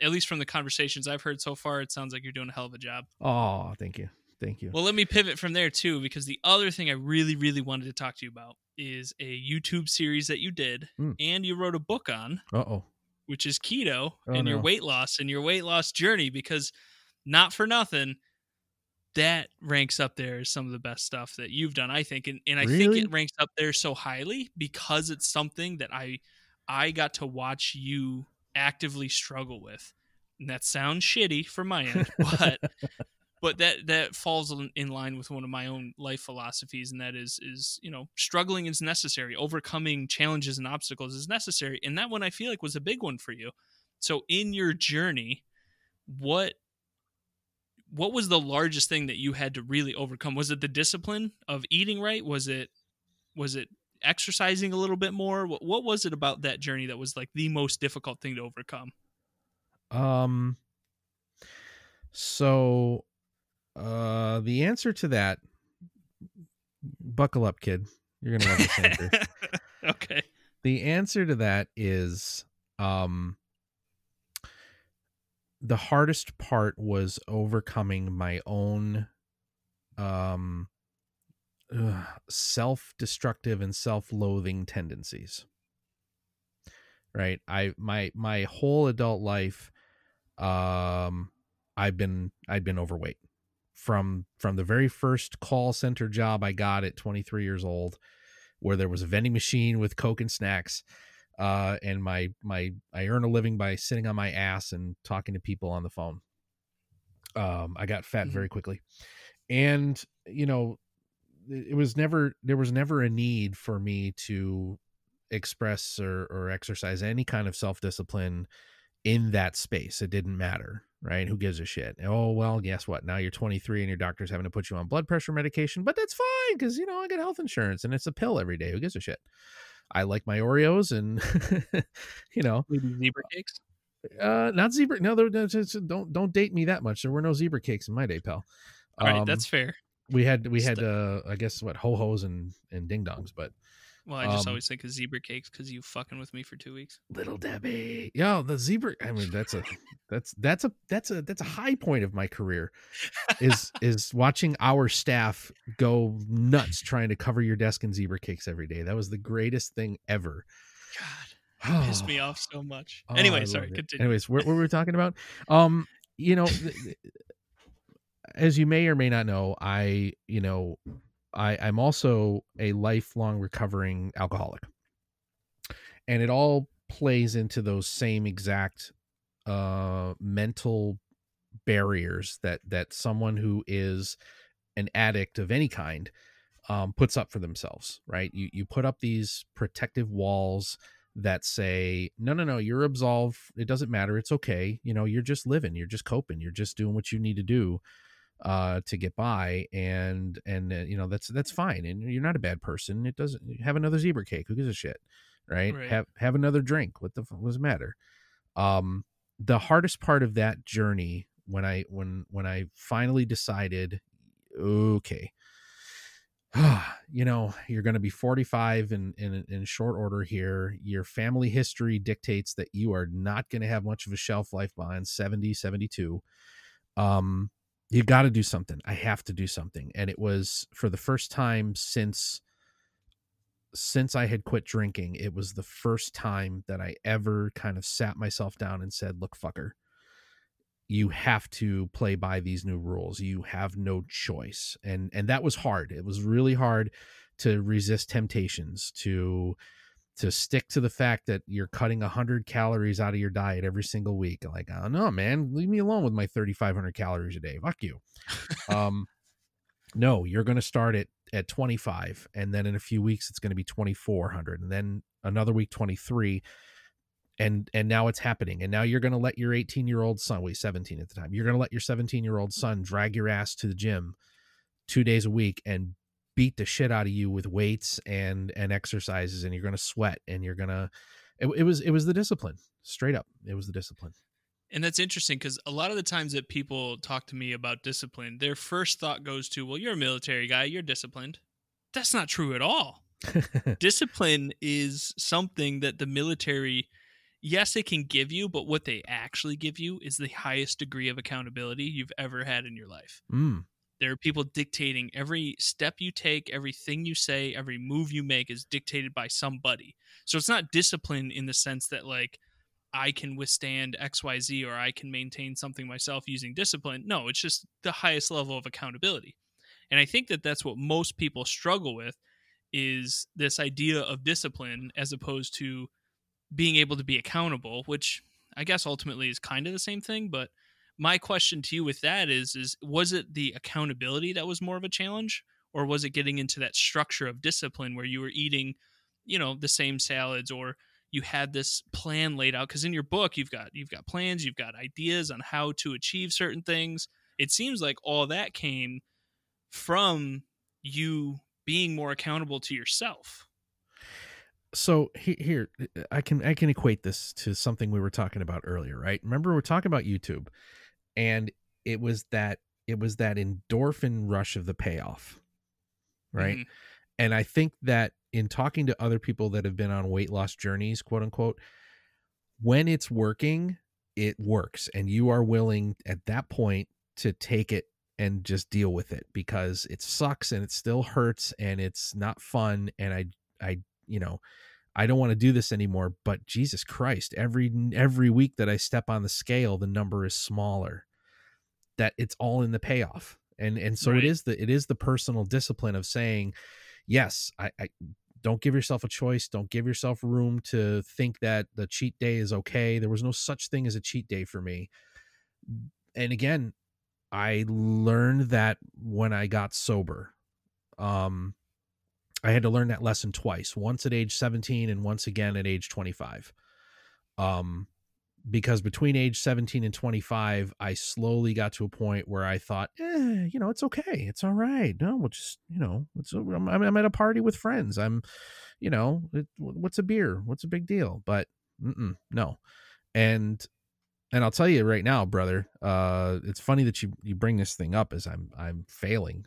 at least from the conversations I've heard so far, it sounds like you're doing a hell of a job. Oh, thank you. Thank you. Well, let me pivot from there too, because the other thing I really, really wanted to talk to you about is a YouTube series that you did and you wrote a book on, which is keto your weight loss and your weight loss journey, because not for nothing, that ranks up there as some of the best stuff that you've done, I think. And I think it ranks up there so highly because it's something that I got to watch you actively struggle with. And that sounds shitty from my end, but that falls in line with one of my own life philosophies, and that is you know, struggling is necessary, overcoming challenges and obstacles is necessary, and that one I feel like was a big one for you. So in your journey, what was the largest thing that you had to really overcome? Was it the discipline of eating right? Was it exercising a little bit more? What was it about that journey that was like the most difficult thing to overcome? So the answer to that, buckle up, kid. You're gonna love this answer. Okay. The answer to that is the hardest part was overcoming my own self-destructive and self-loathing tendencies. Right? My whole adult life, I'd been overweight from the very first call center job I got at 23 years old, where there was a vending machine with Coke and snacks. And I earn a living by sitting on my ass and talking to people on the phone. I got fat very quickly, and you know, there was never a need for me to express or exercise any kind of self-discipline in that space. It didn't matter, right? Who gives a shit? Oh, well, guess what? Now you're 23 and your doctor's having to put you on blood pressure medication, but that's fine. 'Cause you know, I get health insurance and it's a pill every day. Who gives a shit? I like my Oreos and, you know, zebra cakes, not zebra. No, don't date me that much. There were no zebra cakes in my day, pal. All right. That's fair. We had, I guess what, ho-hos and ding dongs, but. Well, I just always think of zebra cakes because you fucking with me for 2 weeks. Little Debbie. Yo, the zebra. I mean, that's a high point of my career is watching our staff go nuts trying to cover your desk in zebra cakes every day. That was the greatest thing ever. God, pissed me off so much. Anyway, sorry, continue. Anyways, what were we talking about? You know, as you may or may not know, I'm also a lifelong recovering alcoholic, and it all plays into those same exact mental barriers that someone who is an addict of any kind puts up for themselves, right? You put up these protective walls that say, no, you're absolved. It doesn't matter. It's okay. You know, you're just living, you're just coping, you're just doing what you need to do to get by, and you know, that's fine, and you're not a bad person. It doesn't have another zebra cake. Who gives a shit, right? Have another drink. What the fuck does it matter? The hardest part of that journey, when I finally decided, okay, you know, you're going to be 45 in short order here. Your family history dictates that you are not going to have much of a shelf life beyond 70, 72. You got to do something. I have to do something. And it was, for the first time since I had quit drinking, it was the first time that I ever kind of sat myself down and said, look, fucker, you have to play by these new rules. You have no choice. And that was hard. It was really hard to resist temptations, to stick to the fact that you're cutting 100 calories out of your diet every single week. Like, oh no, man, leave me alone with my 3,500 calories a day. Fuck you. No, you're going to start at 25. And then in a few weeks, it's going to be 2,400. And then another week, 23. And now it's happening. And now you're going to let your 18-year-old son, wait, 17 at the time, you're going to let your 17-year-old son drag your ass to the gym 2 days a week and beat the shit out of you with weights and exercises, and you're going to sweat, and you're going to, it was the discipline, straight up. It was the discipline. And that's interesting, because a lot of the times that people talk to me about discipline, their first thought goes to, well, you're a military guy, you're disciplined. That's not true at all. Discipline is something that the military, yes, it can give you, but what they actually give you is the highest degree of accountability you've ever had in your life. There are people dictating every step you take, everything you say, every move you make is dictated by somebody. So it's not discipline in the sense that like I can withstand XYZ or I can maintain something myself using discipline. No, it's just the highest level of accountability. And I think that that's what most people struggle with is this idea of discipline as opposed to being able to be accountable, which I guess ultimately is kind of the same thing. But my question to you with that is was it the accountability that was more of a challenge, or was it getting into that structure of discipline where you were eating, you know, the same salads, or you had this plan laid out? Because in your book, you've got plans, you've got ideas on how to achieve certain things. It seems like all that came from you being more accountable to yourself. So here, I can equate this to something we were talking about earlier, right? Remember, we're talking about YouTube, and it was that endorphin rush of the payoff, right? Mm-hmm. And I think that in talking to other people that have been on weight loss journeys, quote unquote, when it's working, it works, and you are willing at that point to take it and just deal with it because it sucks and it still hurts and it's not fun. And I don't want to do this anymore, but Jesus Christ, every week that I step on the scale, the number is smaller. That it's all in the payoff. And so right. It is the personal discipline of saying, yes, I don't give yourself a choice. Don't give yourself room to think that the cheat day is okay. There was no such thing as a cheat day for me. And again, I learned that when I got sober. I had to learn that lesson twice, once at age 17 and once again at age 25. Because between age 17 and 25, I slowly got to a point where I thought, it's okay. It's all right. No, we'll just, I'm at a party with friends. What's a beer? What's a big deal? But no. And I'll tell you right now, brother, it's funny that you bring this thing up as I'm failing.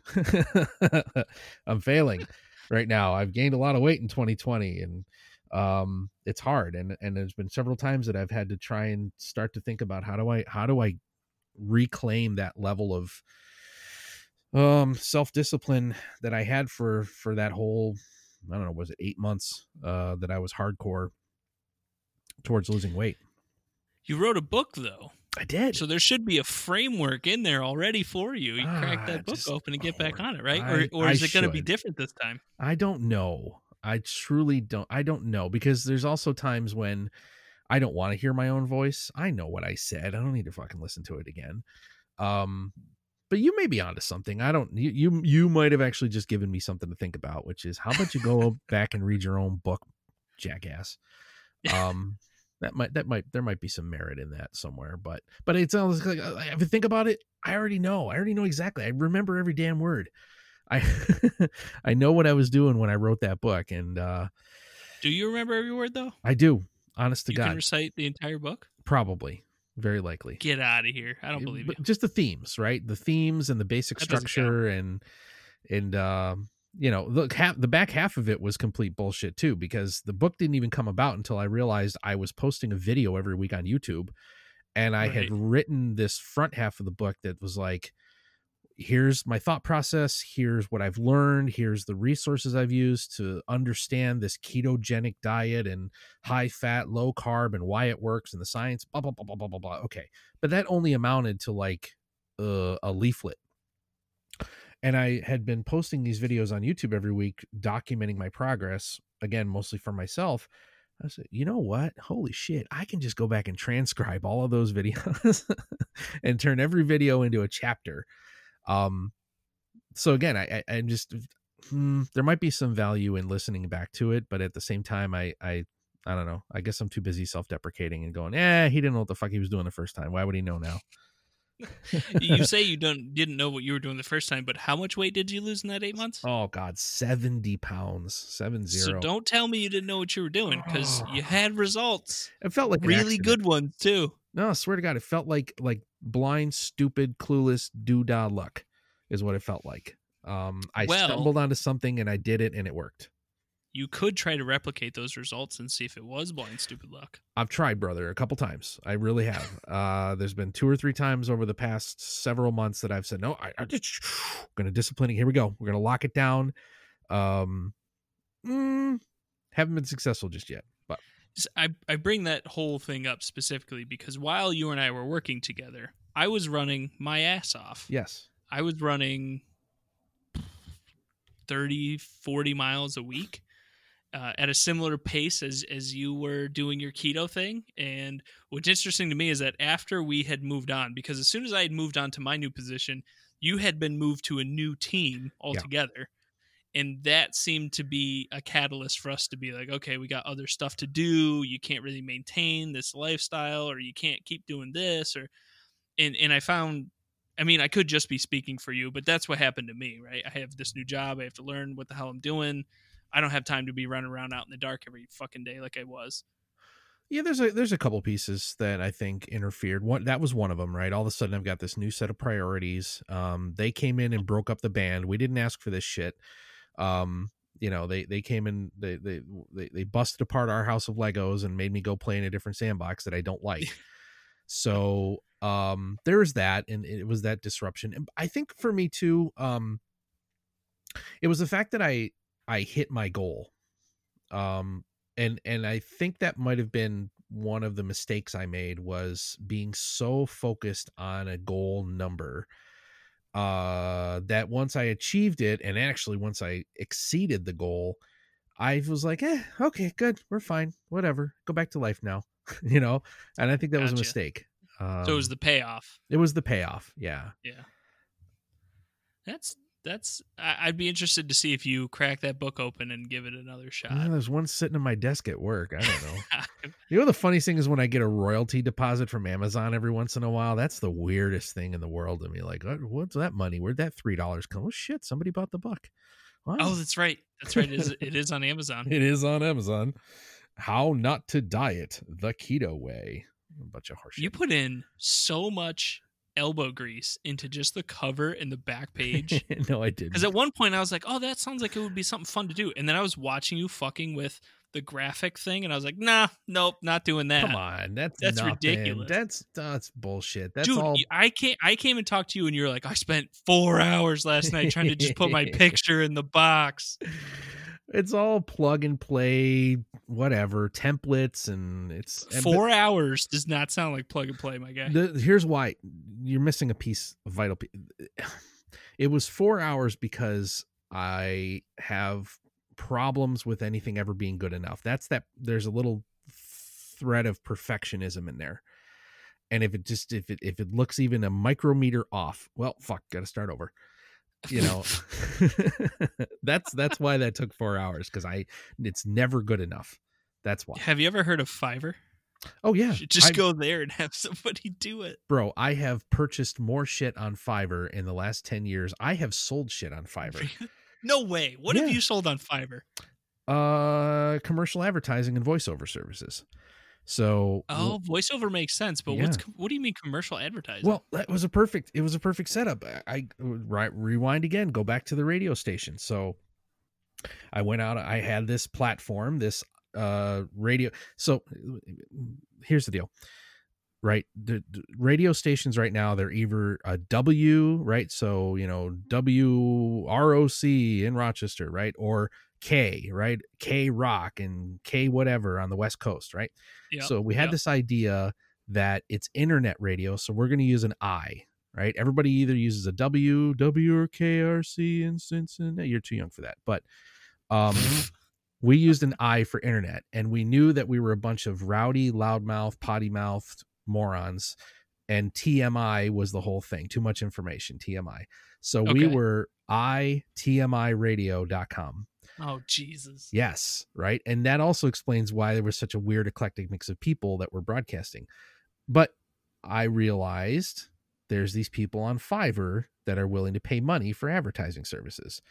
I'm failing right now. I've gained a lot of weight in 2020 and it's hard. And there's been several times that I've had to try and start to think about how do I reclaim that level of self-discipline that I had for that whole, I don't know, was it 8 months that I was hardcore towards losing weight. You wrote a book, though. I did. So there should be a framework in there already for you. You crack that book open and get back on it, right? Or is it going to be different this time? I don't know. I truly don't. I don't know, because there's also times when I don't want to hear my own voice. I know what I said. I don't need to fucking listen to it again. But you may be onto something. I don't. You might have actually just given me something to think about, which is how about you go back and read your own book, jackass. There might be some merit in that somewhere, but it's almost like, if I think about it, I already know exactly. I remember every damn word. I know what I was doing when I wrote that book. And, do you remember every word though? I do. Honest to God. You can recite the entire book? Probably. Very likely. Get out of here. I don't believe you. Just the themes, right? The themes and the basic structure and look, the back half of it was complete bullshit too, because the book didn't even come about until I realized I was posting a video every week on YouTube, and I had written this front half of the book that was like, here's my thought process, here's what I've learned, here's the resources I've used to understand this ketogenic diet and high fat, low carb, and why it works and the science, blah, blah, blah, blah, blah, blah, blah. Okay. But that only amounted to like a leaflet. And I had been posting these videos on YouTube every week, documenting my progress, again, mostly for myself. I said, you know what? Holy shit. I can just go back and transcribe all of those videos and turn every video into a chapter. So again, I'm just, there might be some value in listening back to it, but at the same time, I don't know. I guess I'm too busy self-deprecating and going, he didn't know what the fuck he was doing the first time. Why would he know now? You say you didn't know what you were doing the first time, but how much weight did you lose in that 8 months? Oh God, 70 pounds, 7-0. So don't tell me you didn't know what you were doing, because you had results. It felt like really good ones too. No, I swear to God, it felt like blind, stupid, clueless doodah luck is what it felt like. I stumbled onto something and I did it and it worked. you could try to replicate those results and see if it was blind, stupid luck. I've tried, brother, a couple times. I really have. There's been 2 or 3 times over the past several months that I've said, no, I'm going to discipline it. Here we go. We're going to lock it down. Haven't been successful just yet. But I bring that whole thing up specifically because while you and I were working together, I was running my ass off. Yes. I was running 30, 40 miles a week at a similar pace as you were doing your keto thing. And what's interesting to me is that after we had moved on, because as soon as I had moved on to my new position, you had been moved to a new team altogether. Yeah. And that seemed to be a catalyst for us to be like, okay, we got other stuff to do. You can't really maintain this lifestyle, or you can't keep doing this. And I found, I mean, I could just be speaking for you, but that's what happened to me, right? I have this new job. I have to learn what the hell I'm doing. I don't have time to be running around out in the dark every fucking day like I was. Yeah, there's a couple pieces that I think interfered. One, that was one of them, right? All of a sudden, I've got this new set of priorities. They came in and broke up the band. We didn't ask for this shit. You know, they came in, they busted apart our house of Legos and made me go play in a different sandbox that I don't like. So, there's that. And it was that disruption. And I think for me too, it was the fact that I hit my goal. And I think that might've been one of the mistakes I made, was being so focused on a goal number, that once I achieved it, and actually once I exceeded the goal, I was like, okay, good. We're fine. Whatever. Go back to life now, you know? And I think that was a mistake. So it was the payoff. It was the payoff. Yeah. Yeah. I'd be interested to see if you crack that book open and give it another shot. Yeah, there's one sitting in my desk at work. I don't know. You know, the funniest thing is when I get a royalty deposit from Amazon every once in a while, that's the weirdest thing in the world to me. Like, what's that money? Where'd that $3 come? Oh shit. Somebody bought the book. Wow. Oh, that's right. That's right. It is on Amazon. It is on Amazon. How Not to Diet the Keto Way. A bunch of horseshit. You put in so much elbow grease into just the cover and the back page. No, I didn't. Because at one point I was like, oh, that sounds like it would be something fun to do. And then I was watching you fucking with the graphic thing, and I was like, nope, not doing that. Come on. That's nothing. Ridiculous. That's bullshit. That's, dude, all. I came and talked to you, and you're like, I spent 4 hours last night trying to just put my picture in the box. It's all plug and play, whatever, templates, and it's... 4 hours does not sound like plug and play, my guy. Here's why. You're missing a piece, a vital piece. It was 4 hours because I have problems with anything ever being good enough. There's a little thread of perfectionism in there. And if it looks even a micrometer off, well, fuck, got to start over. You know, that's why that took 4 hours. Cause it's never good enough. That's why. Have you ever heard of Fiverr? Oh yeah. You should just go there and have somebody do it. Bro, I have purchased more shit on Fiverr in the last 10 years. I have sold shit on Fiverr. No way. What have you sold on Fiverr? Commercial advertising and voiceover services. So, voiceover makes sense, but what do you mean commercial advertising? Well, that was a perfect setup. I rewind again, go back to the radio station. So I went out, I had this platform, this radio. So here's the deal, right? The radio stations right now, they're either a W, right? So, you know, WROC in Rochester, right? Or K, right? K Rock and K whatever on the West Coast, right? Yep, so we had this idea that it's internet radio, so we're going to use an I, right? Everybody either uses a W, W or KRC in Cincinnati. You're too young for that. But we used an I for internet, and we knew that we were a bunch of rowdy, loudmouth, potty-mouthed morons, and TMI was the whole thing. Too much information, TMI. So we were ITMIradio.com. Oh, Jesus. Yes. Right. And that also explains why there was such a weird eclectic mix of people that were broadcasting. But I realized there's these people on Fiverr that are willing to pay money for advertising services.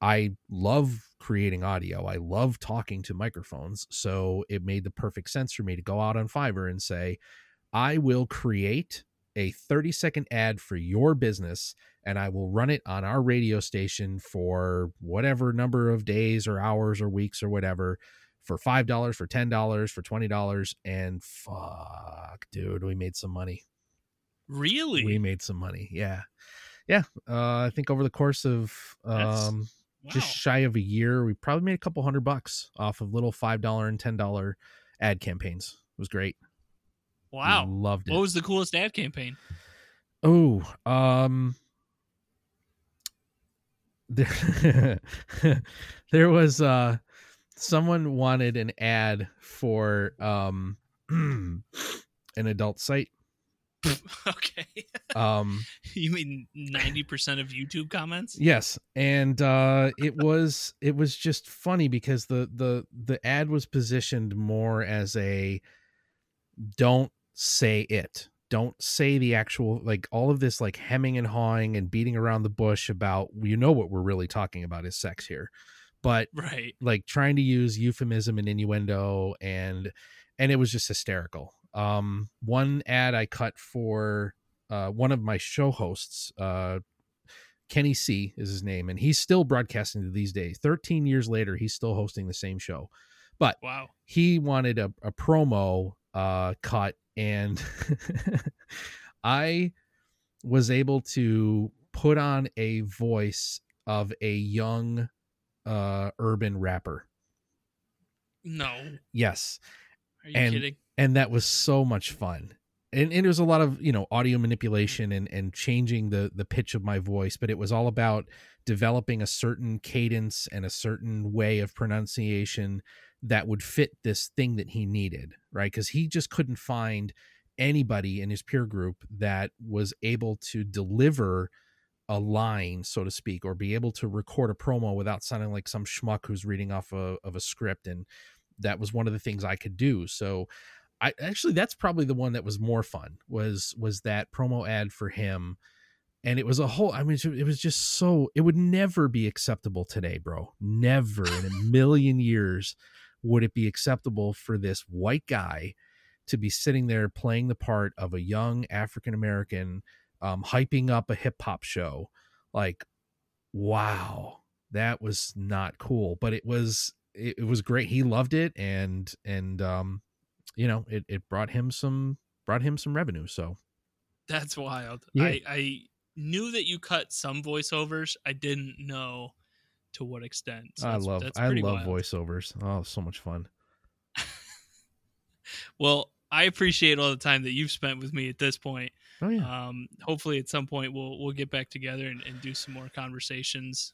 I love creating audio. I love talking to microphones. So it made the perfect sense for me to go out on Fiverr and say, I will create a 30-second ad for your business and I will run it on our radio station for whatever number of days or hours or weeks or whatever for $5, for $10, for $20. And fuck, dude, we made some money. Really? We made some money. Yeah. Yeah. I think over the course of just shy of a year, we probably made a couple $100 off of little $5 and $10 ad campaigns. It was great. Wow. We loved it. What was the coolest ad campaign? Oh, there was someone wanted an ad for an adult site. Okay. You mean 90% of YouTube comments? Yes. And it was just funny because the ad was positioned more as a don't say it. Don't say the actual, like, all of this, like, hemming and hawing and beating around the bush about, you know, what we're really talking about is sex here. But right, like, trying to use euphemism and innuendo, and it was just hysterical. One ad I cut for one of my show hosts, Kenny C is his name, and he's still broadcasting to these days. 13 years later, he's still hosting the same show. But wow, he wanted a promo cut, and I was able to put on a voice of a young urban rapper. No. Yes. Are you kidding? And that was so much fun. And it was a lot of, you know, audio manipulation and changing the pitch of my voice, but it was all about developing a certain cadence and a certain way of pronunciation that would fit this thing that he needed, right? Because he just couldn't find anybody in his peer group that was able to deliver a line, so to speak, or be able to record a promo without sounding like some schmuck who's reading off of a script. And that was one of the things I could do. So I actually, that's probably the one that was more fun, was that promo ad for him. And it was a whole, I mean, it was just so, it would never be acceptable today, bro. Never in a million years would it be acceptable for this white guy to be sitting there playing the part of a young African-American, hyping up a hip hop show. Like, wow, that was not cool, but it was great. He loved it. And you know, it brought him some revenue. So that's wild. Yeah. I knew that you cut some voiceovers. I didn't know to what extent. So I love voiceovers. Oh, so much fun. Well, I appreciate all the time that you've spent with me at this point. Oh, yeah. Hopefully at some point we'll get back together and do some more conversations.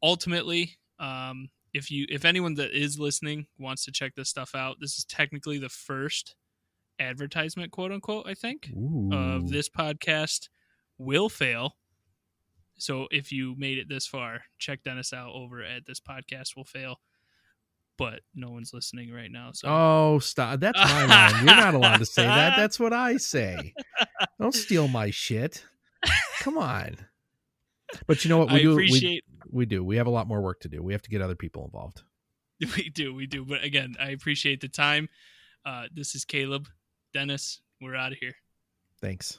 Ultimately, if anyone that is listening wants to check this stuff out, this is technically the first advertisement, quote unquote, I think, Ooh. Of This Podcast Will Fail. So if you made it this far, check Dennis out over at This Podcast Will Fail. But no one's listening right now. So. Oh, stop. That's my line. You're not allowed to say that. That's what I say. Don't steal my shit. Come on. But you know what? We do. We have a lot more work to do. We have to get other people involved. We do. But again, I appreciate the time. This is Caleb. Dennis, we're out of here. Thanks.